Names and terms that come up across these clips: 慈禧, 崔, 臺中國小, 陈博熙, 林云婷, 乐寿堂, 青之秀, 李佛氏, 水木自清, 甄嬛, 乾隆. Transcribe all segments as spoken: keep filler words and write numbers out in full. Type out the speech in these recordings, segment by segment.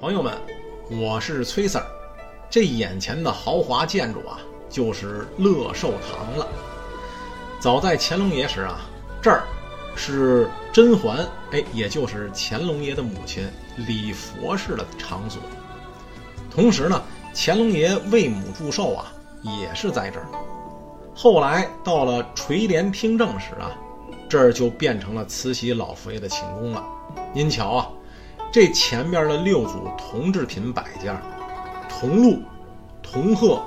朋友们，我是崔 Sir。 这眼前的豪华建筑啊，就是乐寿堂了。早在乾隆爷时啊，这儿是甄嬛，哎，也就是乾隆爷的母亲李佛氏的场所。同时呢，乾隆爷为母祝寿啊，也是在这儿。后来到了垂帘听政时啊，这儿就变成了慈禧老佛爷的寝宫了。您瞧啊，这前边的六组铜制品摆件，铜鹿、铜鹤、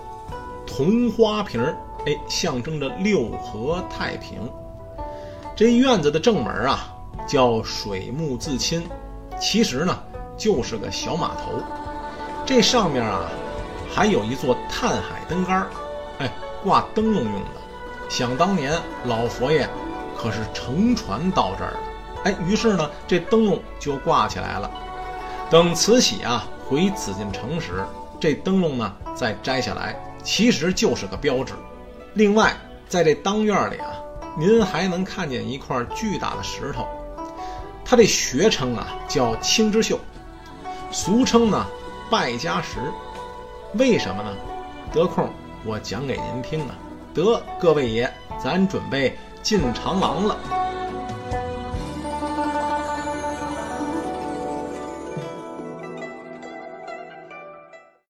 铜花瓶，哎，象征着六合太平。这院子的正门啊，叫水木自清，其实呢就是个小码头。这上面啊还有一座探海灯杆，哎，挂灯笼用的。想当年老佛爷可是乘船到这儿的，哎，于是呢这灯笼就挂起来了。等慈禧啊回紫禁城时，这灯笼呢再摘下来，其实就是个标志。另外在这当院里啊，您还能看见一块巨大的石头，它这学称啊叫青之秀，俗称呢败家石。为什么呢？得空我讲给您听啊。得，各位爷，咱准备进长廊了。